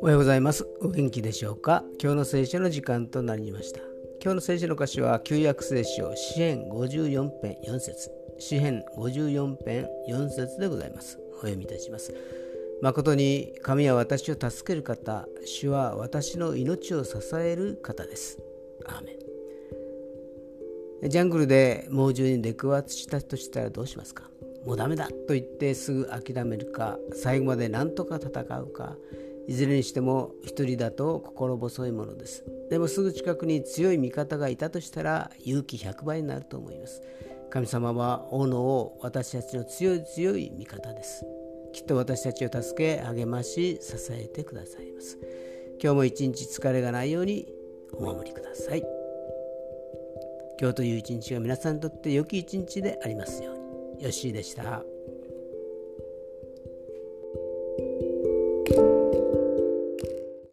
おはようございます。お元気でしょうか。今日の聖書の時間となりました。今日の聖書の箇所は旧約聖書詩編54編4節詩編54編4節でございます。お読みいたします。誠に神は私を助ける方、主は私の命を支える方です。アーメン。ジャングルで猛獣に出くわしたとしたらどうしますか？もうダメだと言ってすぐ諦めるか、最後まで何とか戦うか、いずれにしても一人だと心細いものです。でもすぐ近くに強い味方がいたとしたら勇気100倍になると思います。神様は斧を私たちの強い強い味方です。きっと私たちを助け励まし支えてくださいます。今日も一日疲れがないようにお守りください。今日という一日が皆さんにとって良き一日でありますように。よしでした。